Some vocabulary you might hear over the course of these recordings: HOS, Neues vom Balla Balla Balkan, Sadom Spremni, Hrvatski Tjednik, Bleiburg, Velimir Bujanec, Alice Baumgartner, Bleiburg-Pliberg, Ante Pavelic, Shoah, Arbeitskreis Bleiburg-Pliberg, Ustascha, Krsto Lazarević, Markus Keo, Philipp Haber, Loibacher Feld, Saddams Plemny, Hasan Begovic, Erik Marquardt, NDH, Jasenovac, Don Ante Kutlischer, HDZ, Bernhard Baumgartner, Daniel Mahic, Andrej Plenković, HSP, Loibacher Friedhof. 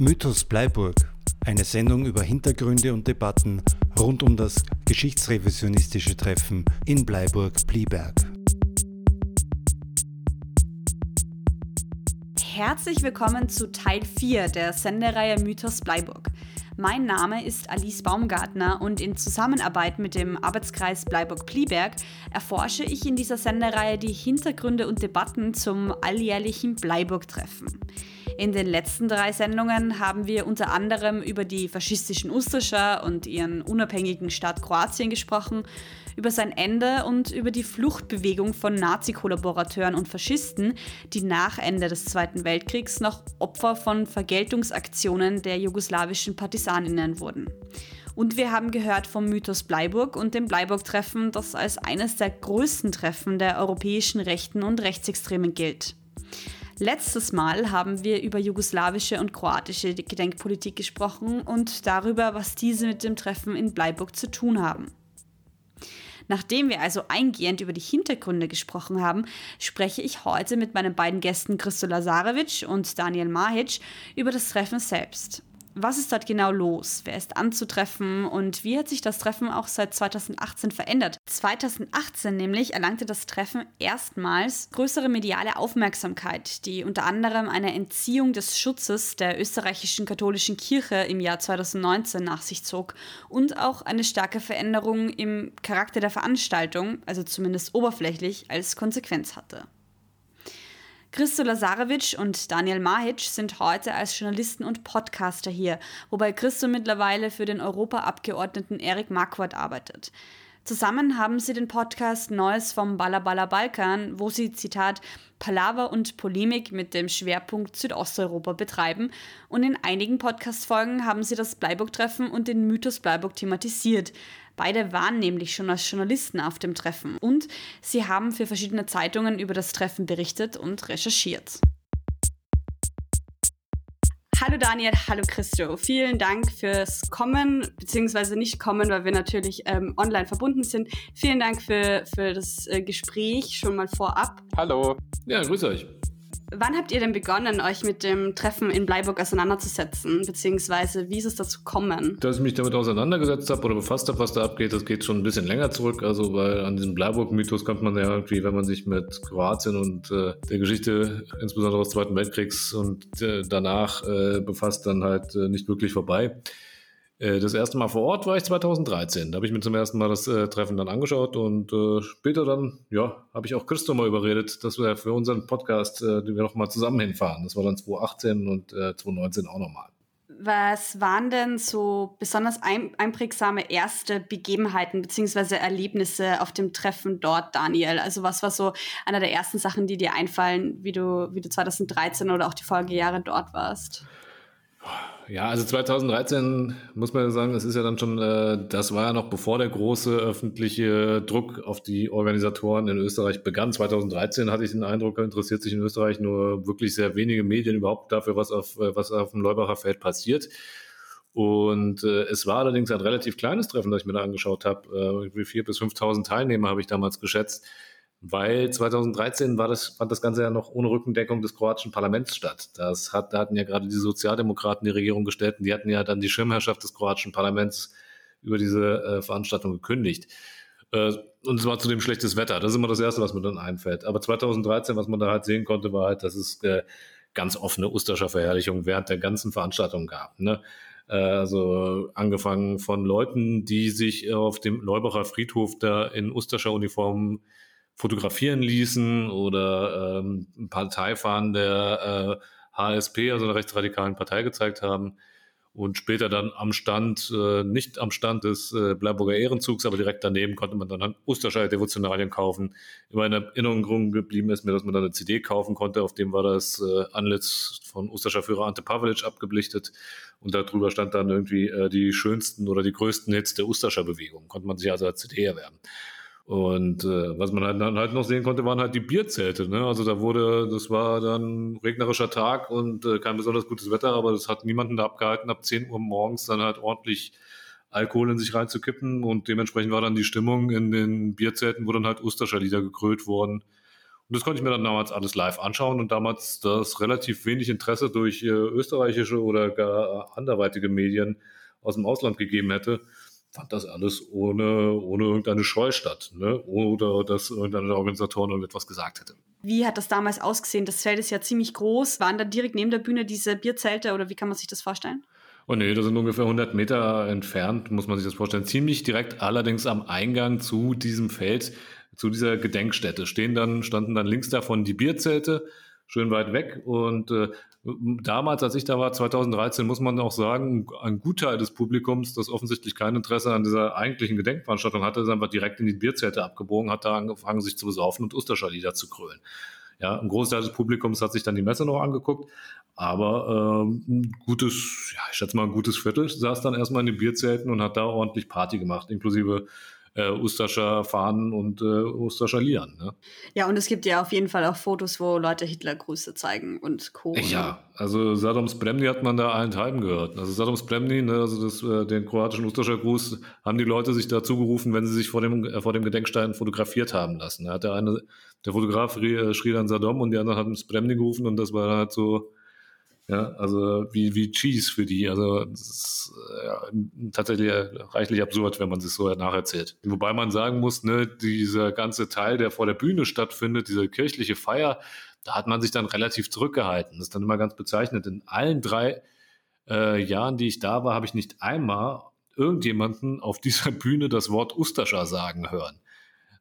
Mythos Bleiburg, eine Sendung über Hintergründe und Debatten rund um das geschichtsrevisionistische Treffen in Bleiburg-Pliberg. Herzlich willkommen zu Teil 4 der Sendereihe Mythos Bleiburg. Mein Name ist Alice Baumgartner und in Zusammenarbeit mit dem Arbeitskreis Bleiburg-Pliberg erforsche ich in dieser Sendereihe die Hintergründe und Debatten zum alljährlichen Bleiburg-Treffen. In den letzten 3 Sendungen haben wir unter anderem über die faschistischen Ustascha und ihren unabhängigen Staat Kroatien gesprochen, über sein Ende und über die Fluchtbewegung von Nazi-Kollaborateuren und Faschisten, die nach Ende des Zweiten Weltkriegs noch Opfer von Vergeltungsaktionen der jugoslawischen PartisanInnen wurden. Und wir haben gehört vom Mythos Bleiburg und dem Bleiburg-Treffen, das als eines der größten Treffen der europäischen Rechten und Rechtsextremen gilt. Letztes Mal haben wir über jugoslawische und kroatische Gedenkpolitik gesprochen und darüber, was diese mit dem Treffen in Bleiburg zu tun haben. Nachdem wir also eingehend über die Hintergründe gesprochen haben, spreche ich heute mit meinen beiden Gästen Krsto Lazarević und Daniel Mahic über das Treffen selbst. Was ist dort genau los? Wer ist anzutreffen? Und wie hat sich das Treffen auch seit 2018 verändert? 2018 nämlich erlangte das Treffen erstmals größere mediale Aufmerksamkeit, die unter anderem eine Entziehung des Schutzes der österreichischen katholischen Kirche im Jahr 2019 nach sich zog und auch eine starke Veränderung im Charakter der Veranstaltung, also zumindest oberflächlich, als Konsequenz hatte. Krsto Lazarević und Daniel Mahic sind heute als Journalisten und Podcaster hier, wobei Krsto mittlerweile für den Europaabgeordneten Erik Marquardt arbeitet. Zusammen haben sie den Podcast Neues vom Balla Balla Balkan, wo sie, Zitat, Palaver und Polemik mit dem Schwerpunkt Südosteuropa betreiben, und in einigen Podcast-Folgen haben sie das Bleiburg-Treffen und den Mythos Bleiburg thematisiert. Beide waren nämlich schon als Journalisten auf dem Treffen und sie haben für verschiedene Zeitungen über das Treffen berichtet und recherchiert. Hallo Daniel, hallo Krsto. Vielen Dank fürs Kommen, beziehungsweise nicht kommen, weil wir natürlich online verbunden sind. Vielen Dank für das Gespräch schon mal vorab. Hallo. Ja, grüß euch. Wann habt ihr denn begonnen, euch mit dem Treffen in Bleiburg auseinanderzusetzen, beziehungsweise wie ist es dazu gekommen? Dass ich mich damit auseinandergesetzt habe oder befasst habe, was da abgeht, das geht schon ein bisschen länger zurück, also weil an diesem Bleiburg-Mythos kommt man ja irgendwie, wenn man sich mit Kroatien und der Geschichte, insbesondere des Zweiten Weltkriegs und danach befasst, dann halt nicht wirklich vorbei. Das erste Mal vor Ort war ich 2013. Da habe ich mir zum ersten Mal das Treffen dann angeschaut und später dann, ja, habe ich auch Krsto mal überredet, dass wir für unseren Podcast, den wir nochmal zusammen hinfahren. Das war dann 2018 und 2019 auch nochmal. Was waren denn so besonders einprägsame erste Begebenheiten bzw. Erlebnisse auf dem Treffen dort, Daniel? Also was war so einer der ersten Sachen, die dir einfallen, wie du 2013 oder auch die Folgejahre dort warst? Ja, also 2013 muss man sagen, das ist ja dann schon, das war ja noch bevor der große öffentliche Druck auf die Organisatoren in Österreich begann. 2013 hatte ich den Eindruck, interessiert sich in Österreich nur wirklich sehr wenige Medien überhaupt dafür, was auf dem Loibacher Feld passiert. Und es war allerdings ein relativ kleines Treffen, das ich mir da angeschaut habe. 4.000 bis 5.000 Teilnehmer habe ich damals geschätzt. Weil 2013 fand das Ganze ja noch ohne Rückendeckung des kroatischen Parlaments statt. Da hatten ja gerade die Sozialdemokraten die Regierung gestellt und die hatten ja dann die Schirmherrschaft des kroatischen Parlaments über diese Veranstaltung gekündigt. Und es war zudem schlechtes Wetter. Das ist immer das Erste, was mir dann einfällt. Aber 2013, was man da halt sehen konnte, war halt, dass es ganz offene Ustascha Verherrlichung während der ganzen Veranstaltung gab, ne? Also angefangen von Leuten, die sich auf dem Loibacher Friedhof da in Ustascha Uniformen fotografieren ließen oder Parteifahren der HSP, also der rechtsradikalen Partei, gezeigt haben und später dann nicht am Stand des Bleiburger Ehrenzugs, aber direkt daneben konnte man dann Ustascha Devotionalien kaufen. Immer in Erinnerung geblieben ist mir, dass man dann eine CD kaufen konnte, auf dem war das Antlitz von Ustascha-Führer Ante Pavelic abgeblichtet und darüber stand dann irgendwie die schönsten oder die größten Hits der Ustascha-Bewegung, konnte man sich also als CD erwerben. Und was man dann noch sehen konnte, waren halt die Bierzelte, ne? Also das war dann regnerischer Tag und kein besonders gutes Wetter, aber das hat niemanden da abgehalten, ab 10 Uhr morgens dann halt ordentlich Alkohol in sich reinzukippen und dementsprechend war dann die Stimmung in den Bierzelten, wo dann halt Ustascha-Lieder gekrölt wurden Und das konnte ich mir dann damals alles live anschauen und damals das relativ wenig Interesse durch österreichische oder gar anderweitige Medien aus dem Ausland gegeben hätte, fand das alles ohne irgendeine Scheu statt, ne? Oder dass irgendeine der Organisatoren irgendetwas gesagt hätte. Wie hat das damals ausgesehen? Das Feld ist ja ziemlich groß. Waren da direkt neben der Bühne diese Bierzelte oder wie kann man sich das vorstellen? Oh nee, das sind ungefähr 100 Meter entfernt, muss man sich das vorstellen. Ziemlich direkt allerdings am Eingang zu diesem Feld, zu dieser Gedenkstätte, standen dann links davon die Bierzelte, schön weit weg. Und damals, als ich da war, 2013, muss man auch sagen, ein Gutteil des Publikums, das offensichtlich kein Interesse an dieser eigentlichen Gedenkveranstaltung hatte, ist einfach direkt in die Bierzelte abgebogen, hat da angefangen, sich zu besaufen und Ustascha-Lieder zu krölen. Ja, ein Großteil des Publikums hat sich dann die Messe noch angeguckt, aber ein gutes Viertel saß dann erstmal in den Bierzelten und hat da ordentlich Party gemacht, inklusive Ustascher Fahnen und Ustascher Liedern. Ne? Ja, und es gibt ja auf jeden Fall auch Fotos, wo Leute Hitlergrüße zeigen und Co. Ja, also Sadom Spremni hat man da allenthalben gehört. Also Sadom Spremni, ne, also den kroatischen Ustascher Gruß, haben die Leute sich dazu gerufen, wenn sie sich vor dem Gedenkstein fotografiert haben lassen. Da hat der Fotograf schrie dann Sadom und die anderen hatten Spremni gerufen und das war halt so, ja, also wie Cheese für die. Also das ist tatsächlich reichlich absurd, wenn man es so nacherzählt. Wobei man sagen muss, ne, dieser ganze Teil, der vor der Bühne stattfindet, diese kirchliche Feier, da hat man sich dann relativ zurückgehalten. Das ist dann immer ganz bezeichnend. In allen drei Jahren, die ich da war, habe ich nicht einmal irgendjemanden auf dieser Bühne das Wort Ustascha sagen hören.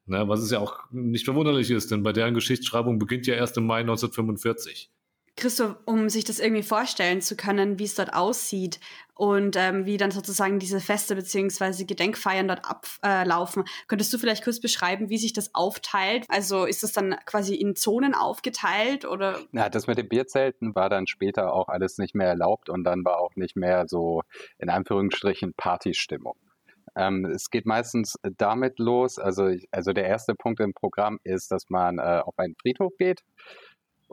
Ne, was ist ja auch nicht verwunderlich ist, denn bei deren Geschichtsschreibung beginnt ja erst im Mai 1945. Krsto, um sich das irgendwie vorstellen zu können, wie es dort aussieht und wie dann sozusagen diese Feste bzw. Gedenkfeiern dort ablaufen, könntest du vielleicht kurz beschreiben, wie sich das aufteilt? Also ist das dann quasi in Zonen aufgeteilt oder? Na, das mit den Bierzelten war dann später auch alles nicht mehr erlaubt und dann war auch nicht mehr so in Anführungsstrichen Partystimmung. Es geht meistens damit los, also der erste Punkt im Programm ist, dass man auf einen Friedhof geht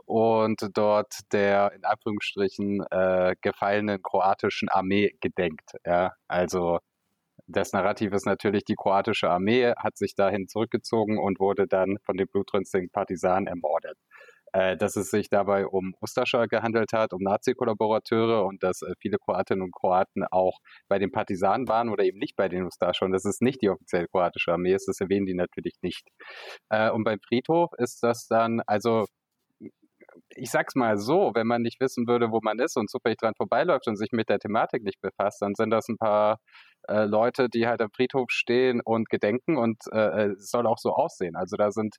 und dort der, in Anführungsstrichen, gefallenen kroatischen Armee gedenkt. Ja? Also das Narrativ ist natürlich, die kroatische Armee hat sich dahin zurückgezogen und wurde dann von den blutrünstigen Partisanen ermordet. Dass es sich dabei um Ustascha gehandelt hat, um Nazi-Kollaborateure und dass viele Kroatinnen und Kroaten auch bei den Partisanen waren oder eben nicht bei den Ustascha. Und das ist nicht die offizielle kroatische Armee, das erwähnen die natürlich nicht. Und beim Friedhof ist das dann, also ich sag's mal so, wenn man nicht wissen würde, wo man ist und zufällig dran vorbeiläuft und sich mit der Thematik nicht befasst, dann sind das ein paar Leute, die halt am Friedhof stehen und gedenken und es soll auch so aussehen. Also da sind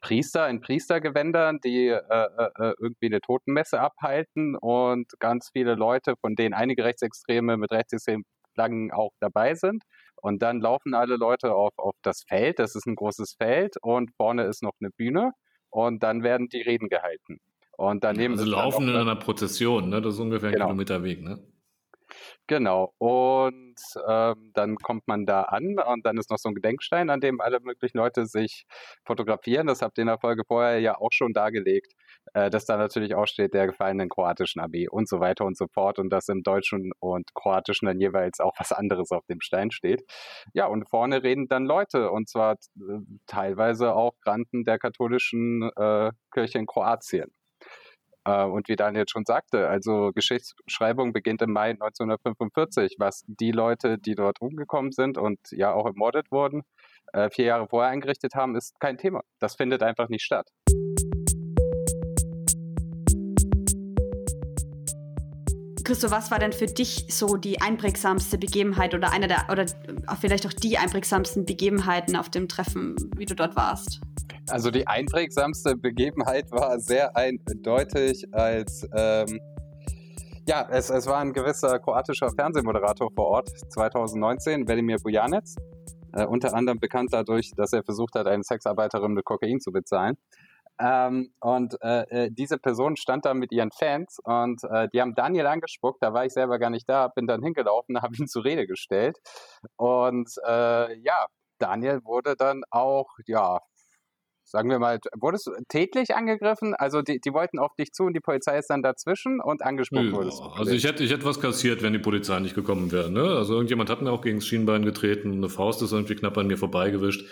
Priester in Priestergewändern, die irgendwie eine Totenmesse abhalten und ganz viele Leute, von denen einige Rechtsextreme mit rechtsextremen Flaggen auch dabei sind. Und dann laufen alle Leute auf das Feld, das ist ein großes Feld und vorne ist noch eine Bühne. Und dann werden die Reden gehalten. Und daneben also laufen dann in einer Prozession, ne? Das ist ungefähr ein Kilometer Weg, ne? Genau. Und dann kommt man da an und dann ist noch so ein Gedenkstein, an dem alle möglichen Leute sich fotografieren. Das habt ihr in der Folge vorher ja auch schon dargelegt, dass da natürlich auch steht, der gefallenen kroatischen Armee und so weiter und so fort und dass im Deutschen und Kroatischen dann jeweils auch was anderes auf dem Stein steht. Ja, und vorne reden dann Leute und zwar teilweise auch Granden der katholischen Kirche in Kroatien. Und wie Daniel schon sagte, also Geschichtsschreibung beginnt im Mai 1945, was die Leute, die dort umgekommen sind und ja auch ermordet wurden, 4 Jahre vorher eingerichtet haben, ist kein Thema. Das findet einfach nicht statt. Krsto, was war denn für dich so die einprägsamste Begebenheit oder oder vielleicht auch die einprägsamsten Begebenheiten auf dem Treffen, wie du dort warst? Also die einprägsamste Begebenheit war sehr eindeutig als, es war ein gewisser kroatischer Fernsehmoderator vor Ort, 2019, Velimir Bujanec, unter anderem bekannt dadurch, dass er versucht hat, eine Sexarbeiterin mit Kokain zu bezahlen. Diese Person stand da mit ihren Fans und die haben Daniel angespuckt, da war ich selber gar nicht da, bin dann hingelaufen, habe ihn zur Rede gestellt und Daniel wurde dann auch, sagen wir mal, wurdest du tätlich angegriffen? Also die wollten auf dich zu und die Polizei ist dann dazwischen und angespuckt wurdest. Also ich hätte was kassiert, wenn die Polizei nicht gekommen wäre. Ne? Also irgendjemand hat mir auch gegen das Schienbein getreten, eine Faust ist irgendwie knapp an mir vorbeigewischt.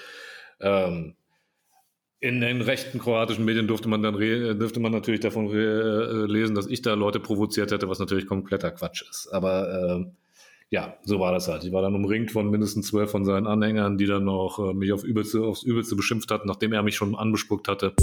In den rechten kroatischen Medien dürfte man natürlich davon lesen, dass ich da Leute provoziert hätte, was natürlich kompletter Quatsch ist. Aber ja, so war das halt. Ich war dann umringt von mindestens 12 von seinen Anhängern, die dann noch mich aufs Übelste beschimpft hatten, nachdem er mich schon anbespuckt hatte.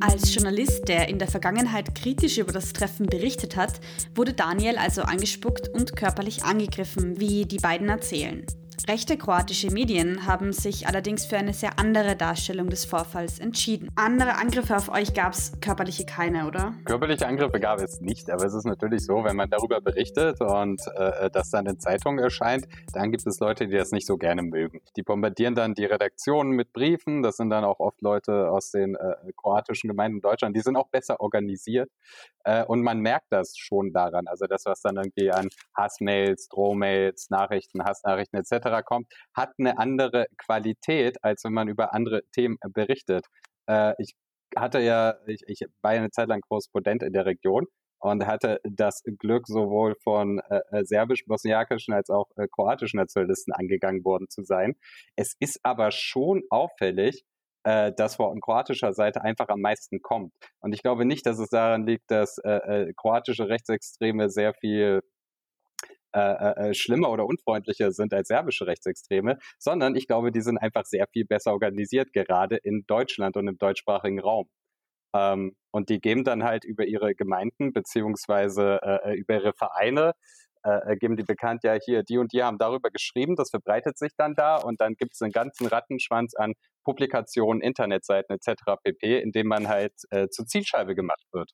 Als Journalist, der in der Vergangenheit kritisch über das Treffen berichtet hat, wurde Daniel also angespuckt und körperlich angegriffen, wie die beiden erzählen. Rechte kroatische Medien haben sich allerdings für eine sehr andere Darstellung des Vorfalls entschieden. Andere Angriffe auf euch gab es, körperliche keine, oder? Körperliche Angriffe gab es nicht, aber es ist natürlich so, wenn man darüber berichtet und das dann in Zeitungen erscheint, dann gibt es Leute, die das nicht so gerne mögen. Die bombardieren dann die Redaktionen mit Briefen, das sind dann auch oft Leute aus den kroatischen Gemeinden in Deutschland, die sind auch besser organisiert und man merkt das schon daran, also das, was dann irgendwie an Hassmails, Drohmails, Nachrichten, Hassnachrichten etc. kommt, hat eine andere Qualität, als wenn man über andere Themen berichtet. Ich war ja eine Zeit lang Korrespondent in der Region und hatte das Glück, sowohl von serbisch-bosniakischen als auch kroatischen Nationalisten angegangen worden zu sein. Es ist aber schon auffällig, dass von kroatischer Seite einfach am meisten kommt. Und ich glaube nicht, dass es daran liegt, dass kroatische Rechtsextreme sehr viel schlimmer oder unfreundlicher sind als serbische Rechtsextreme, sondern ich glaube, die sind einfach sehr viel besser organisiert, gerade in Deutschland und im deutschsprachigen Raum. Und die geben dann halt über ihre Gemeinden beziehungsweise über ihre Vereine, geben die bekannt, ja hier, die und die haben darüber geschrieben, das verbreitet sich dann da und dann gibt es einen ganzen Rattenschwanz an Publikationen, Internetseiten etc. pp., indem man halt zur Zielscheibe gemacht wird.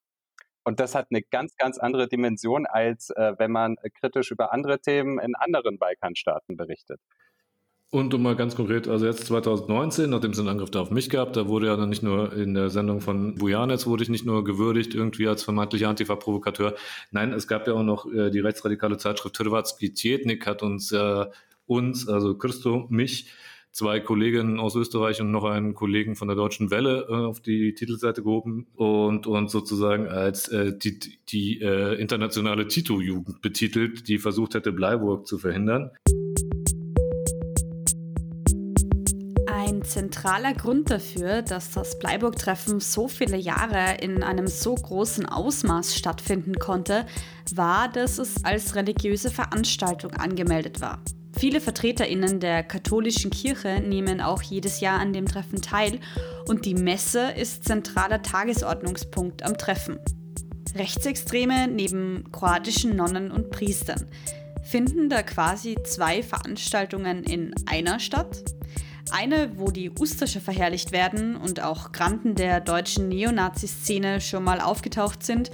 Und das hat eine ganz, ganz andere Dimension, als wenn man kritisch über andere Themen in anderen Balkanstaaten berichtet. Und um mal ganz konkret, also jetzt 2019, nachdem es einen Angriff da auf mich gab, da wurde ja dann nicht nur in der Sendung von Bujanec, wurde ich nicht nur gewürdigt irgendwie als vermeintlicher Antifa-Provokateur. Nein, es gab ja auch noch die rechtsradikale Zeitschrift Hrvatski Tjednik hat uns, also Krsto, mich, 2 Kolleginnen aus Österreich und noch einen Kollegen von der Deutschen Welle auf die Titelseite gehoben und uns sozusagen als die internationale Tito-Jugend betitelt, die versucht hätte, Bleiburg zu verhindern. Ein zentraler Grund dafür, dass das Bleiburg-Treffen so viele Jahre in einem so großen Ausmaß stattfinden konnte, war, dass es als religiöse Veranstaltung angemeldet war. Viele VertreterInnen der katholischen Kirche nehmen auch jedes Jahr an dem Treffen teil und die Messe ist zentraler Tagesordnungspunkt am Treffen. Rechtsextreme neben kroatischen Nonnen und Priestern. Finden da quasi 2 Veranstaltungen in einer statt? Eine, wo die Ustascher verherrlicht werden und auch Granden der deutschen Neonazi-Szene schon mal aufgetaucht sind.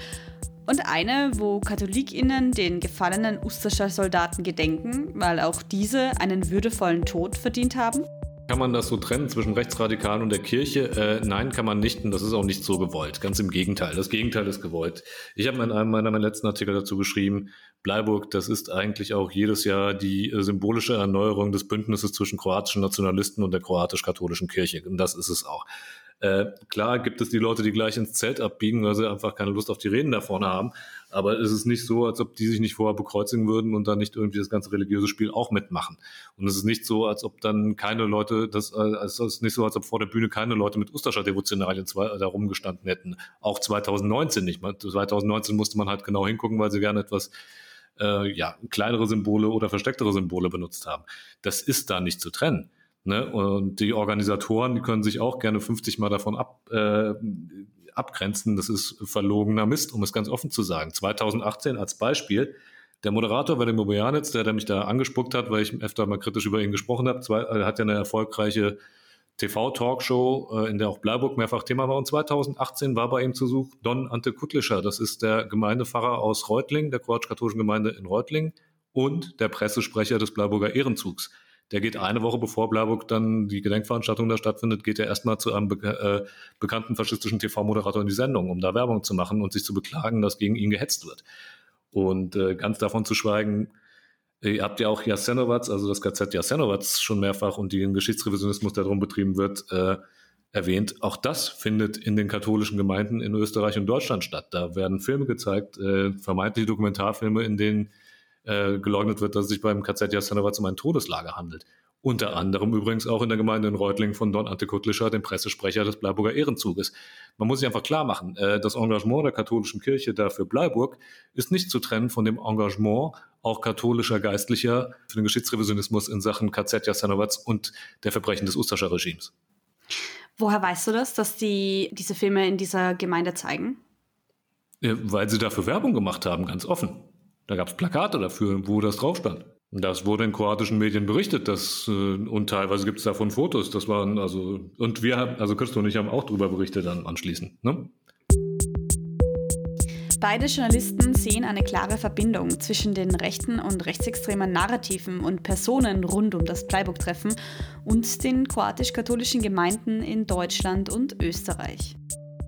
Und eine, wo KatholikInnen den gefallenen Ustascher Soldaten gedenken, weil auch diese einen würdevollen Tod verdient haben? Kann man das so trennen zwischen Rechtsradikalen und der Kirche? Nein, kann man nicht und das ist auch nicht so gewollt. Ganz im Gegenteil. Das Gegenteil ist gewollt. Ich habe in einem meiner letzten Artikel dazu geschrieben, Bleiburg, das ist eigentlich auch jedes Jahr die symbolische Erneuerung des Bündnisses zwischen kroatischen Nationalisten und der kroatisch-katholischen Kirche. Und das ist es auch. Klar gibt es die Leute, die gleich ins Zelt abbiegen, weil sie einfach keine Lust auf die Reden da vorne haben, aber es ist nicht so, als ob die sich nicht vorher bekreuzigen würden und dann nicht irgendwie das ganze religiöse Spiel auch mitmachen. Und es ist nicht so, als ob dann keine Leute, es ist nicht so, als ob vor der Bühne keine Leute mit Ustascha-Devotionalien da rumgestanden hätten. Auch 2019 nicht. 2019 musste man halt genau hingucken, weil sie gerne etwas kleinere Symbole oder verstecktere Symbole benutzt haben. Das ist da nicht zu trennen. Ne? Und die Organisatoren, die können sich auch gerne 50 Mal davon abgrenzen. Das ist verlogener Mist, um es ganz offen zu sagen. 2018 als Beispiel, der Moderator Velimir Bujanec, der mich da angespuckt hat, weil ich öfter mal kritisch über ihn gesprochen habe, hat ja eine erfolgreiche TV-Talkshow, in der auch Bleiburg mehrfach Thema war. Und 2018 war bei ihm zu Besuch Don Ante Kutlischer. Das ist der Gemeindepfarrer aus Reutlingen, der kroatisch-katholischen Gemeinde in Reutlingen und der Pressesprecher des Bleiburger Ehrenzugs. Der geht eine Woche, bevor Bleiburg dann die Gedenkveranstaltung da stattfindet, geht er erstmal zu einem bekannten faschistischen TV-Moderator in die Sendung, um da Werbung zu machen und sich zu beklagen, dass gegen ihn gehetzt wird. Und ganz davon zu schweigen, ihr habt ja auch Jasenovac, also das KZ Jasenovac schon mehrfach und den Geschichtsrevisionismus, der darum betrieben wird, erwähnt. Auch das findet in den katholischen Gemeinden in Österreich und Deutschland statt. Da werden Filme gezeigt, vermeintliche Dokumentarfilme, in denen geleugnet wird, dass es sich beim KZ Jasenovac um ein Todeslager handelt. Unter anderem übrigens auch in der Gemeinde in Reutlingen von Don Ante Kutlischer, dem Pressesprecher des Bleiburger Ehrenzuges. Man muss sich einfach klar machen, das Engagement der katholischen Kirche dafür Bleiburg ist nicht zu trennen von dem Engagement auch katholischer Geistlicher für den Geschichtsrevisionismus in Sachen KZ Jasenovac und der Verbrechen des Ustascher Regimes. Woher weißt du das, dass die diese Filme in dieser Gemeinde zeigen? Weil sie dafür Werbung gemacht haben, ganz offen. Da gab es Plakate dafür, wo das drauf stand. Das wurde in kroatischen Medien berichtet, das, und teilweise gibt es davon Fotos. Das waren also, und wir haben, also Krsto und ich haben auch darüber berichtet dann anschließend. Ne? Beide Journalisten sehen eine klare Verbindung zwischen den rechten und rechtsextremen Narrativen und Personen rund um das Bleiburg-Treffen und den kroatisch-katholischen Gemeinden in Deutschland und Österreich.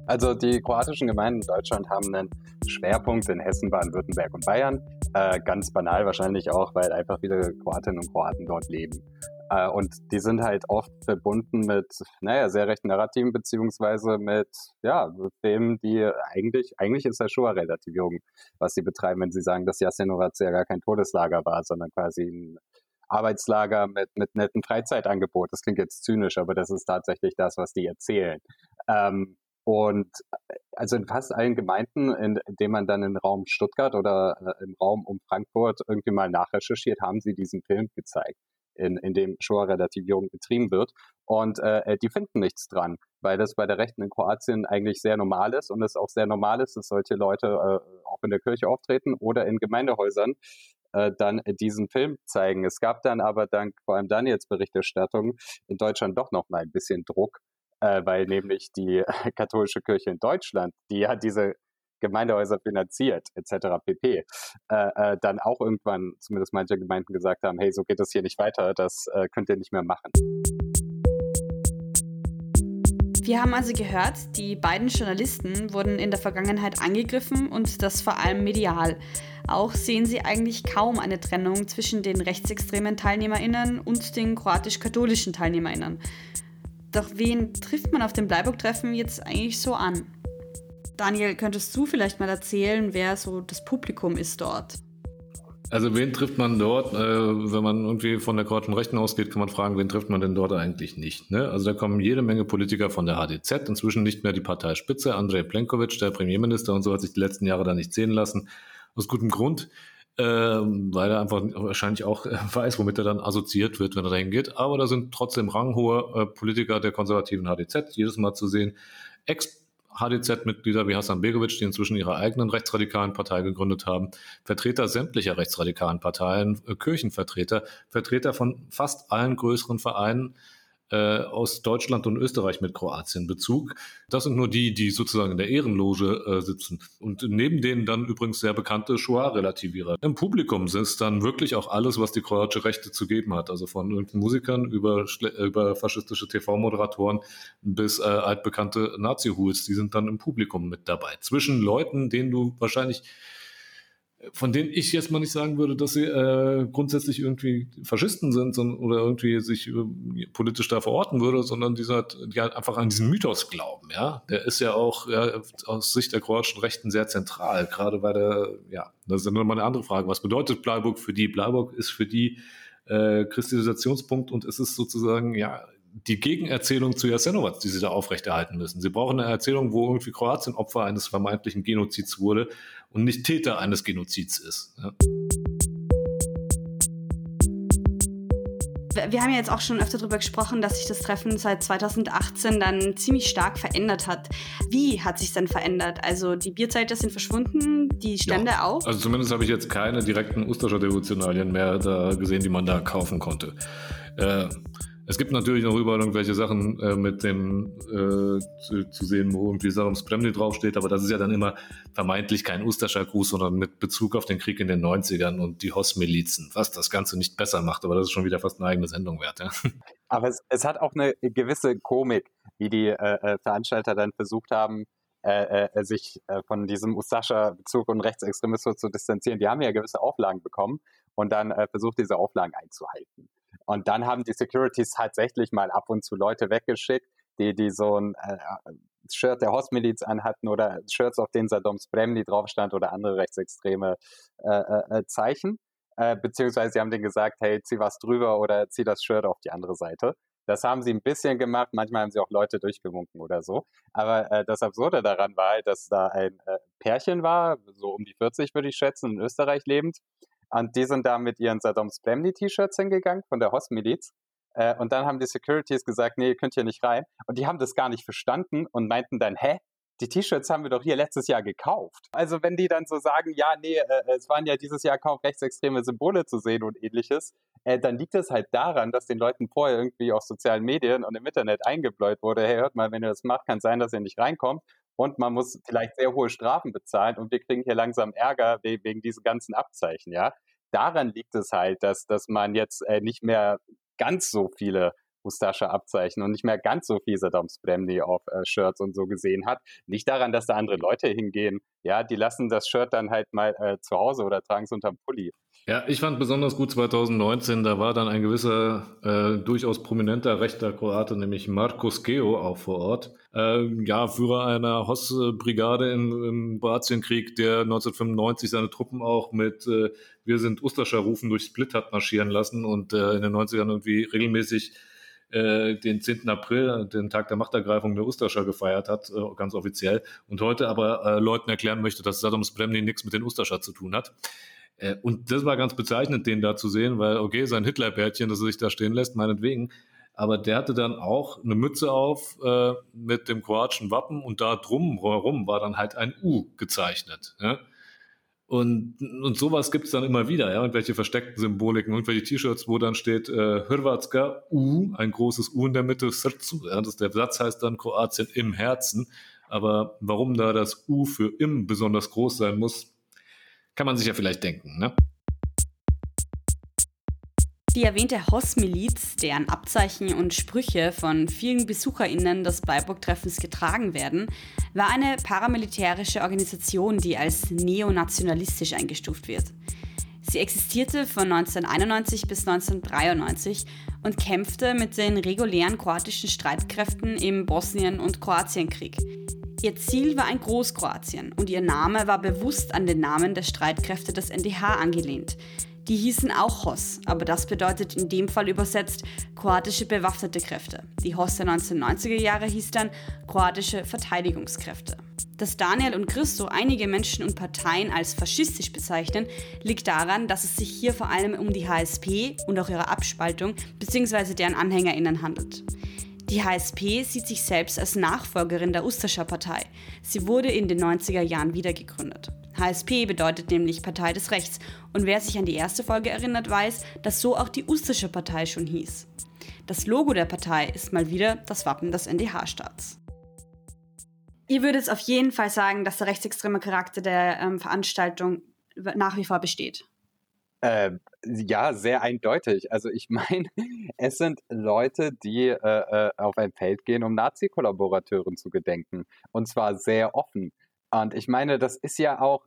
Also die kroatischen Gemeinden in Deutschland haben einen Schwerpunkt in Hessen, Baden-Württemberg und Bayern. Ganz banal wahrscheinlich auch, weil einfach viele Kroatinnen und Kroaten dort leben. Und die sind halt oft verbunden mit, sehr rechten Narrativen, beziehungsweise mit, Filmen, die eigentlich ist das Shoah-Relativierung, was sie betreiben, wenn sie sagen, dass Jasenovac ja gar kein Todeslager war, sondern quasi ein Arbeitslager mit netten Freizeitangebot. Das klingt jetzt zynisch, aber das ist tatsächlich das, was die erzählen. Und also in fast allen Gemeinden, in denen man dann im Raum Stuttgart oder im Raum um Frankfurt irgendwie mal nachrecherchiert, haben sie diesen Film gezeigt, in dem Shoah-Relativierung betrieben wird. Und die finden nichts dran, weil das bei der Rechten in Kroatien eigentlich sehr normal ist und es auch sehr normal ist, dass solche Leute auch in der Kirche auftreten oder in Gemeindehäusern dann diesen Film zeigen. Es gab dann aber dank vor allem Daniels Berichterstattung in Deutschland doch noch mal ein bisschen Druck, weil nämlich die katholische Kirche in Deutschland, die hat diese Gemeindehäuser finanziert, etc. pp., dann auch irgendwann, zumindest manche Gemeinden, gesagt haben, hey, so geht das hier nicht weiter, das könnt ihr nicht mehr machen. Wir haben also gehört, die beiden Journalisten wurden in der Vergangenheit angegriffen und das vor allem medial. Auch sehen sie eigentlich kaum eine Trennung zwischen den rechtsextremen TeilnehmerInnen und den kroatisch-katholischen TeilnehmerInnen. Doch wen trifft man auf dem Bleiburg-Treffen jetzt eigentlich so an? Daniel, könntest du vielleicht mal erzählen, wer so das Publikum ist dort? Also wen trifft man dort? Wenn man irgendwie von der kroatischen Rechten ausgeht, kann man fragen, wen trifft man denn dort eigentlich nicht? Ne? Also da kommen jede Menge Politiker von der HDZ, inzwischen nicht mehr die Parteispitze. Andrej Plenković, der Premierminister und so, hat sich die letzten Jahre da nicht sehen lassen. Aus gutem Grund. Weil er einfach wahrscheinlich auch weiß, womit er dann assoziiert wird, wenn er dahin geht. Aber da sind trotzdem ranghohe Politiker der konservativen HDZ jedes Mal zu sehen. Ex-HDZ-Mitglieder wie Hasan Begovic, die inzwischen ihre eigenen rechtsradikalen Partei gegründet haben, Vertreter sämtlicher rechtsradikalen Parteien, Kirchenvertreter, Vertreter von fast allen größeren Vereinen aus Deutschland und Österreich mit Kroatien-Bezug. Das sind nur die, die sozusagen in der Ehrenloge sitzen. Und neben denen dann übrigens sehr bekannte Shoah-Relativierer. Im Publikum sitzt dann wirklich auch alles, was die kroatische Rechte zu geben hat. Also von Musikern über faschistische TV-Moderatoren bis altbekannte Nazi-Hools. Die sind dann im Publikum mit dabei. Zwischen Leuten, von denen ich jetzt mal nicht sagen würde, dass sie grundsätzlich irgendwie Faschisten sind oder irgendwie sich politisch da verorten würde, sondern die halt einfach an diesen Mythos glauben. Ja, der ist ja auch aus Sicht der kroatischen Rechten sehr zentral, gerade weil das ist ja nur mal eine andere Frage. Was bedeutet Bleiburg für die? Bleiburg ist für die Christianisationspunkt und es ist sozusagen, die Gegenerzählung zu Jasenovac, die sie da aufrechterhalten müssen. Sie brauchen eine Erzählung, wo irgendwie Kroatien Opfer eines vermeintlichen Genozids wurde und nicht Täter eines Genozids ist. Ja. Wir haben ja jetzt auch schon öfter darüber gesprochen, dass sich das Treffen seit 2018 dann ziemlich stark verändert hat. Wie hat sich denn verändert? Also die Bierzelte sind verschwunden, die Stände auch? Also zumindest habe ich jetzt keine direkten Ustascher-Devotionalien mehr da gesehen, die man da kaufen konnte. Es gibt natürlich noch überall irgendwelche Sachen mit dem zu sehen, wo irgendwie Sarum Spremni draufsteht, aber das ist ja dann immer vermeintlich kein Ustascher Gruß, sondern mit Bezug auf den Krieg in den 90ern und die HOS-Milizen, was das Ganze nicht besser macht, aber das ist schon wieder fast eine eigene Sendung wert. Ja? Aber es hat auch eine gewisse Komik, wie die Veranstalter dann versucht haben, sich von diesem Ustascher-Bezug und Rechtsextremismus zu distanzieren. Die haben ja gewisse Auflagen bekommen und dann versucht, diese Auflagen einzuhalten. Und dann haben die Securities tatsächlich mal ab und zu Leute weggeschickt, die so ein Shirt der HOS-Miliz anhatten oder Shirts, auf denen Sadom Spremni drauf stand oder andere rechtsextreme Zeichen. beziehungsweise sie haben denen gesagt, hey, zieh was drüber oder zieh das Shirt auf die andere Seite. Das haben sie ein bisschen gemacht, manchmal haben sie auch Leute durchgewunken oder so. Aber das Absurde daran war halt, dass da ein Pärchen war, so um die 40 würde ich schätzen, in Österreich lebend. Und die sind da mit ihren Saddams Plemny-T-Shirts hingegangen von der HOS-Miliz. Und dann haben die Securities gesagt, nee, ihr könnt hier nicht rein. Und die haben das gar nicht verstanden und meinten dann, hä? Die T-Shirts haben wir doch hier letztes Jahr gekauft. Also wenn die dann so sagen, ja, nee, es waren ja dieses Jahr kaum rechtsextreme Symbole zu sehen und ähnliches, dann liegt es halt daran, dass den Leuten vorher irgendwie auf sozialen Medien und im Internet eingebläut wurde, hey, hört mal, wenn ihr das macht, kann es sein, dass ihr nicht reinkommt. Und man muss vielleicht sehr hohe Strafen bezahlen und wir kriegen hier langsam Ärger wegen diesen ganzen Abzeichen, ja. Daran liegt es halt, dass man jetzt nicht mehr ganz so viele Ustascha Abzeichen und nicht mehr ganz so viel Saddams Plemny auf Shirts und so gesehen hat. Nicht daran, dass da andere Leute hingehen. Ja, die lassen das Shirt dann halt mal zu Hause oder tragen es unterm Pulli. Ja, ich fand besonders gut 2019, da war dann ein gewisser, durchaus prominenter rechter Kroate, nämlich Markus Keo, auch vor Ort. Ja, Führer einer HOS-Brigade im Kroatienkrieg, der 1995 seine Truppen auch mit Wir sind Ustascha-Rufen durch Split hat marschieren lassen und in den 90ern irgendwie regelmäßig den 10. April, den Tag der Machtergreifung der Ustascha gefeiert hat, ganz offiziell, und heute aber Leuten erklären möchte, dass Saddams Plemny nichts mit den Ustascha zu tun hat. Und das war ganz bezeichnend, den da zu sehen, weil, okay, sein Hitlerbärtchen, das er sich da stehen lässt, meinetwegen, aber der hatte dann auch eine Mütze auf mit dem kroatischen Wappen und da drumherum war dann halt ein U gezeichnet, ja? Und sowas gibt's dann immer wieder, ja, irgendwelche versteckten Symboliken, irgendwelche T-Shirts, wo dann steht Hrvatska U, ein großes U in der Mitte, Srcu, ja, der Satz heißt dann Kroatien im Herzen, aber warum da das U für im besonders groß sein muss, kann man sich ja vielleicht denken, ne? Die erwähnte HOS-Miliz, deren Abzeichen und Sprüche von vielen BesucherInnen des Bleiburg-Treffens getragen werden, war eine paramilitärische Organisation, die als neonationalistisch eingestuft wird. Sie existierte von 1991 bis 1993 und kämpfte mit den regulären kroatischen Streitkräften im Bosnien- und Kroatienkrieg. Ihr Ziel war ein Großkroatien und ihr Name war bewusst an den Namen der Streitkräfte des NDH angelehnt. Die hießen auch HOS, aber das bedeutet in dem Fall übersetzt kroatische bewaffnete Kräfte. Die HOS der 1990er Jahre hieß dann kroatische Verteidigungskräfte. Dass Daniel und Krsto einige Menschen und Parteien als faschistisch bezeichnen, liegt daran, dass es sich hier vor allem um die HSP und auch ihre Abspaltung bzw. deren AnhängerInnen handelt. Die HSP sieht sich selbst als Nachfolgerin der Ustascha-Partei. Sie wurde in den 90er Jahren wiedergegründet. HSP bedeutet nämlich Partei des Rechts, und wer sich an die erste Folge erinnert, weiß, dass so auch die Ustascha Partei schon hieß. Das Logo der Partei ist mal wieder das Wappen des NDH-Staats. Ihr würdet auf jeden Fall sagen, dass der rechtsextreme Charakter der Veranstaltung nach wie vor besteht? Ja, sehr eindeutig. Also ich meine, es sind Leute, die auf ein Feld gehen, um Nazi-Kollaborateuren zu gedenken. Und zwar sehr offen. Und ich meine, das ist ja auch,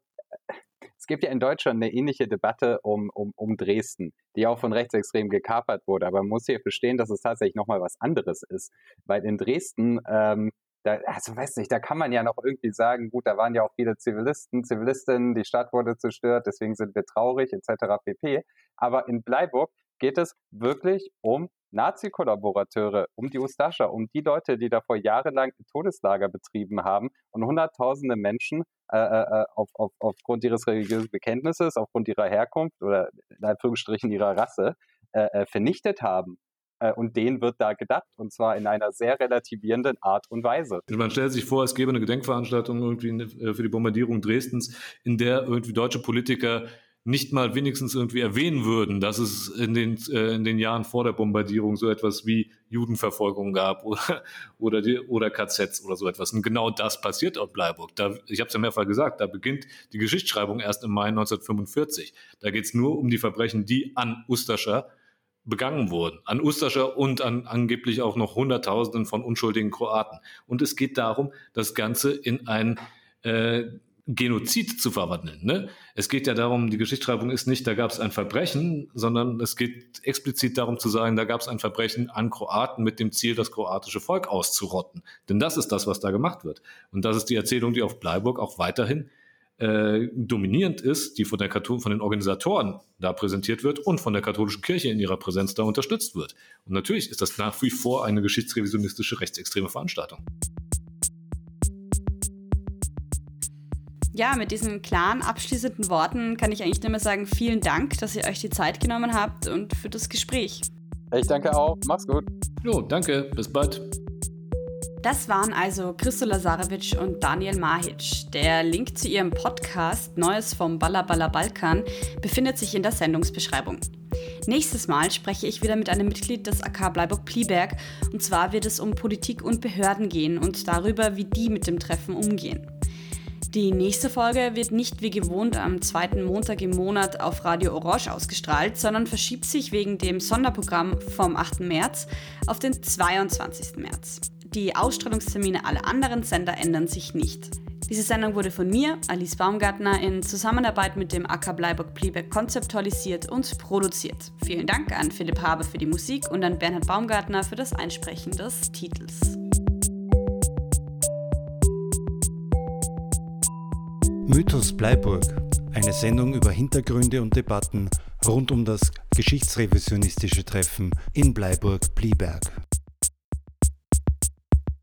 es gibt ja in Deutschland eine ähnliche Debatte um Dresden, die auch von Rechtsextremen gekapert wurde. Aber man muss hier verstehen, dass es tatsächlich nochmal was anderes ist. Weil in Dresden, da kann man ja noch irgendwie sagen, gut, da waren ja auch viele Zivilisten, Zivilistinnen, die Stadt wurde zerstört, deswegen sind wir traurig, etc. pp. Aber in Bleiburg geht es wirklich um Nazi-Kollaborateure, um die Ustascha, um die Leute, die da vor jahrelang Todeslager betrieben haben und hunderttausende Menschen aufgrund ihres religiösen Bekenntnisses, aufgrund ihrer Herkunft oder in Anführungsstrichen ihrer Rasse vernichtet haben. Und denen wird da gedacht, und zwar in einer sehr relativierenden Art und Weise. Man stellt sich vor, es gäbe eine Gedenkveranstaltung irgendwie für die Bombardierung Dresdens, in der irgendwie deutsche Politiker nicht mal wenigstens irgendwie erwähnen würden, dass es in den Jahren vor der Bombardierung so etwas wie Judenverfolgung gab oder KZs oder so etwas. Und genau das passiert auf Bleiburg. Da, ich habe es ja mehrfach gesagt, da beginnt die Geschichtsschreibung erst im Mai 1945. Da geht es nur um die Verbrechen, die an Ustascha begangen wurden. An Ustascha und an angeblich auch noch Hunderttausenden von unschuldigen Kroaten. Und es geht darum, das Ganze in ein Genozid zu verwandeln, ne? Es geht ja darum, die Geschichtsschreibung ist nicht, da gab es ein Verbrechen, sondern es geht explizit darum zu sagen, da gab es ein Verbrechen an Kroaten mit dem Ziel, das kroatische Volk auszurotten. Denn das ist das, was da gemacht wird. Und das ist die Erzählung, die auf Bleiburg auch weiterhin dominierend ist, die von den Organisatoren da präsentiert wird und von der katholischen Kirche in ihrer Präsenz da unterstützt wird. Und natürlich ist das nach wie vor eine geschichtsrevisionistische, rechtsextreme Veranstaltung. Ja, mit diesen klaren, abschließenden Worten kann ich eigentlich nur mehr sagen, vielen Dank, dass ihr euch die Zeit genommen habt und für das Gespräch. Ich danke auch. Mach's gut. Jo, danke. Bis bald. Das waren also Krsto Lazarević und Daniel Mahic. Der Link zu ihrem Podcast Neues vom Balla Balla Balkan befindet sich in der Sendungsbeschreibung. Nächstes Mal spreche ich wieder mit einem Mitglied des AK Bleiburg-Pliberg, und zwar wird es um Politik und Behörden gehen und darüber, wie die mit dem Treffen umgehen. Die nächste Folge wird nicht wie gewohnt am zweiten Montag im Monat auf Radio Orange ausgestrahlt, sondern verschiebt sich wegen dem Sonderprogramm vom 8. März auf den 22. März. Die Ausstrahlungstermine aller anderen Sender ändern sich nicht. Diese Sendung wurde von mir, Alice Baumgartner, in Zusammenarbeit mit dem AK Bleiburg-Pliberg konzeptualisiert und produziert. Vielen Dank an Philipp Haber für die Musik und an Bernhard Baumgartner für das Einsprechen des Titels. Mythos Bleiburg, eine Sendung über Hintergründe und Debatten rund um das geschichtsrevisionistische Treffen in Bleiburg-Pliberg.